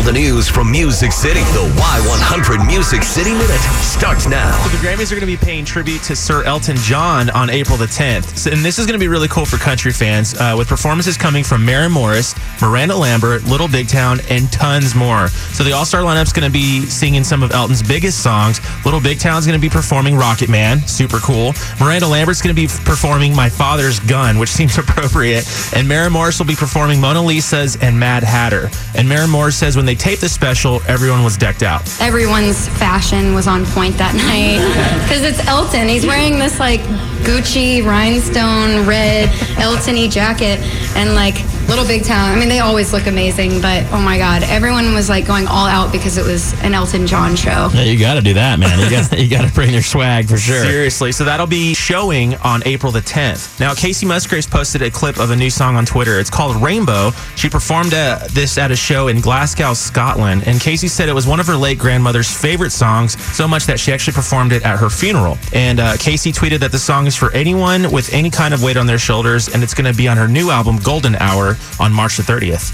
all the news from Music City. The Y100 Music City Minute starts now. So the Grammys are going to be paying tribute to Sir Elton John on April the 10th. And this is going to be really cool for country fans, with performances coming from Maren Morris, Miranda Lambert, Little Big Town, and tons more. So the all-star lineup's going to be singing some of Elton's biggest songs. Little Big Town's going to be performing Rocket Man, super cool. Miranda Lambert's going to be performing My Father's Gun, which seems appropriate. And Maren Morris will be performing Mona Lisa's and Mad Hatter. And Maren Morris says when they taped this special, everyone was decked out. Everyone's fashion was on point that night because it's Elton. He's wearing this like Gucci rhinestone red Elton-y jacket and like Little Big Town. I mean, they always look amazing, but oh my God, everyone was like going all out because it was an Elton John show. Yeah, you got to do that, man. You got to bring your swag for sure. Seriously. So that'll be showing on April the 10th. Now, Casey Musgraves posted a clip of a new song on Twitter. It's called Rainbow. She performed this at a show in Glasgow, Scotland, and Casey said it was one of her late grandmother's favorite songs, so much that she actually performed it at her funeral. And Casey tweeted that the song is for anyone with any kind of weight on their shoulders, and it's going to be on her new album, Golden Hour, on March the 30th.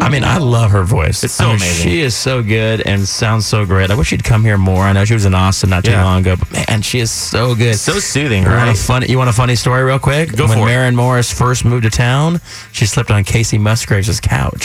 I mean, I love her voice. It's so amazing. She is so good and sounds so great. I wish she'd come here more. I know she was in Austin not too long ago, but man, she is so good. So soothing, right? You want a funny story real quick? Go for it. When Maren Morris first moved to town, she slept on Casey Musgraves' couch.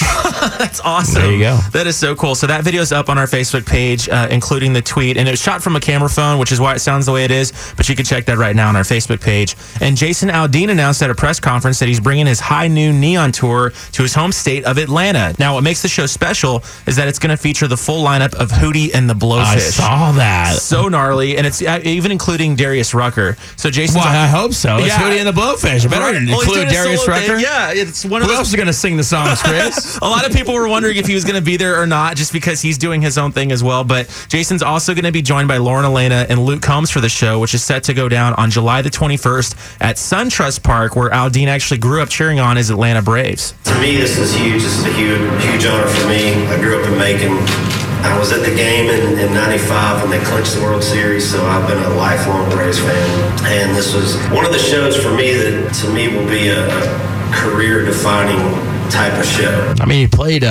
That's awesome. There you go. That is so cool. So that video is up on our Facebook page, including the tweet. And it was shot from a camera phone, which is why it sounds the way it is. But you can check that right now on our Facebook page. And Jason Aldean announced at a press conference that he's bringing his High Noon Neon Tour to his home state of Atlanta. Now, what makes the show special is that it's going to feature the full lineup of Hootie and the Blowfish. I saw that. So gnarly. And it's even including Darius Rucker. So Jason's I hope so. It's Hootie and the Blowfish. I better include Darius Rucker. Yeah. It's one of Who else is going to sing the songs, Chris? A lot of people were wondering if he was going to be there or not, just because he's doing his own thing as well. But Jason's also going to be joined by Lauren Alaina and Luke Combs for the show, which is set to go down on July the 21st at SunTrust Park, where Aldean actually grew up cheering on his Atlanta Braves. For me, this is huge. This is a huge honor for me. I grew up in Macon. I was at the game in 95 when they clinched the World Series, so I've been a lifelong Braves fan. And this was one of the shows for me that, to me, will be a career-defining type of show. I mean, you played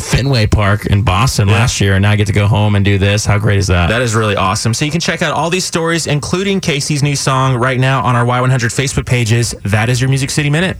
Fenway Park in Boston last year, and now I get to go home and do this. How great is that? That is really awesome. So you can check out all these stories, including Casey's new song, right now on our Y100 Facebook pages. That is your Music City Minute.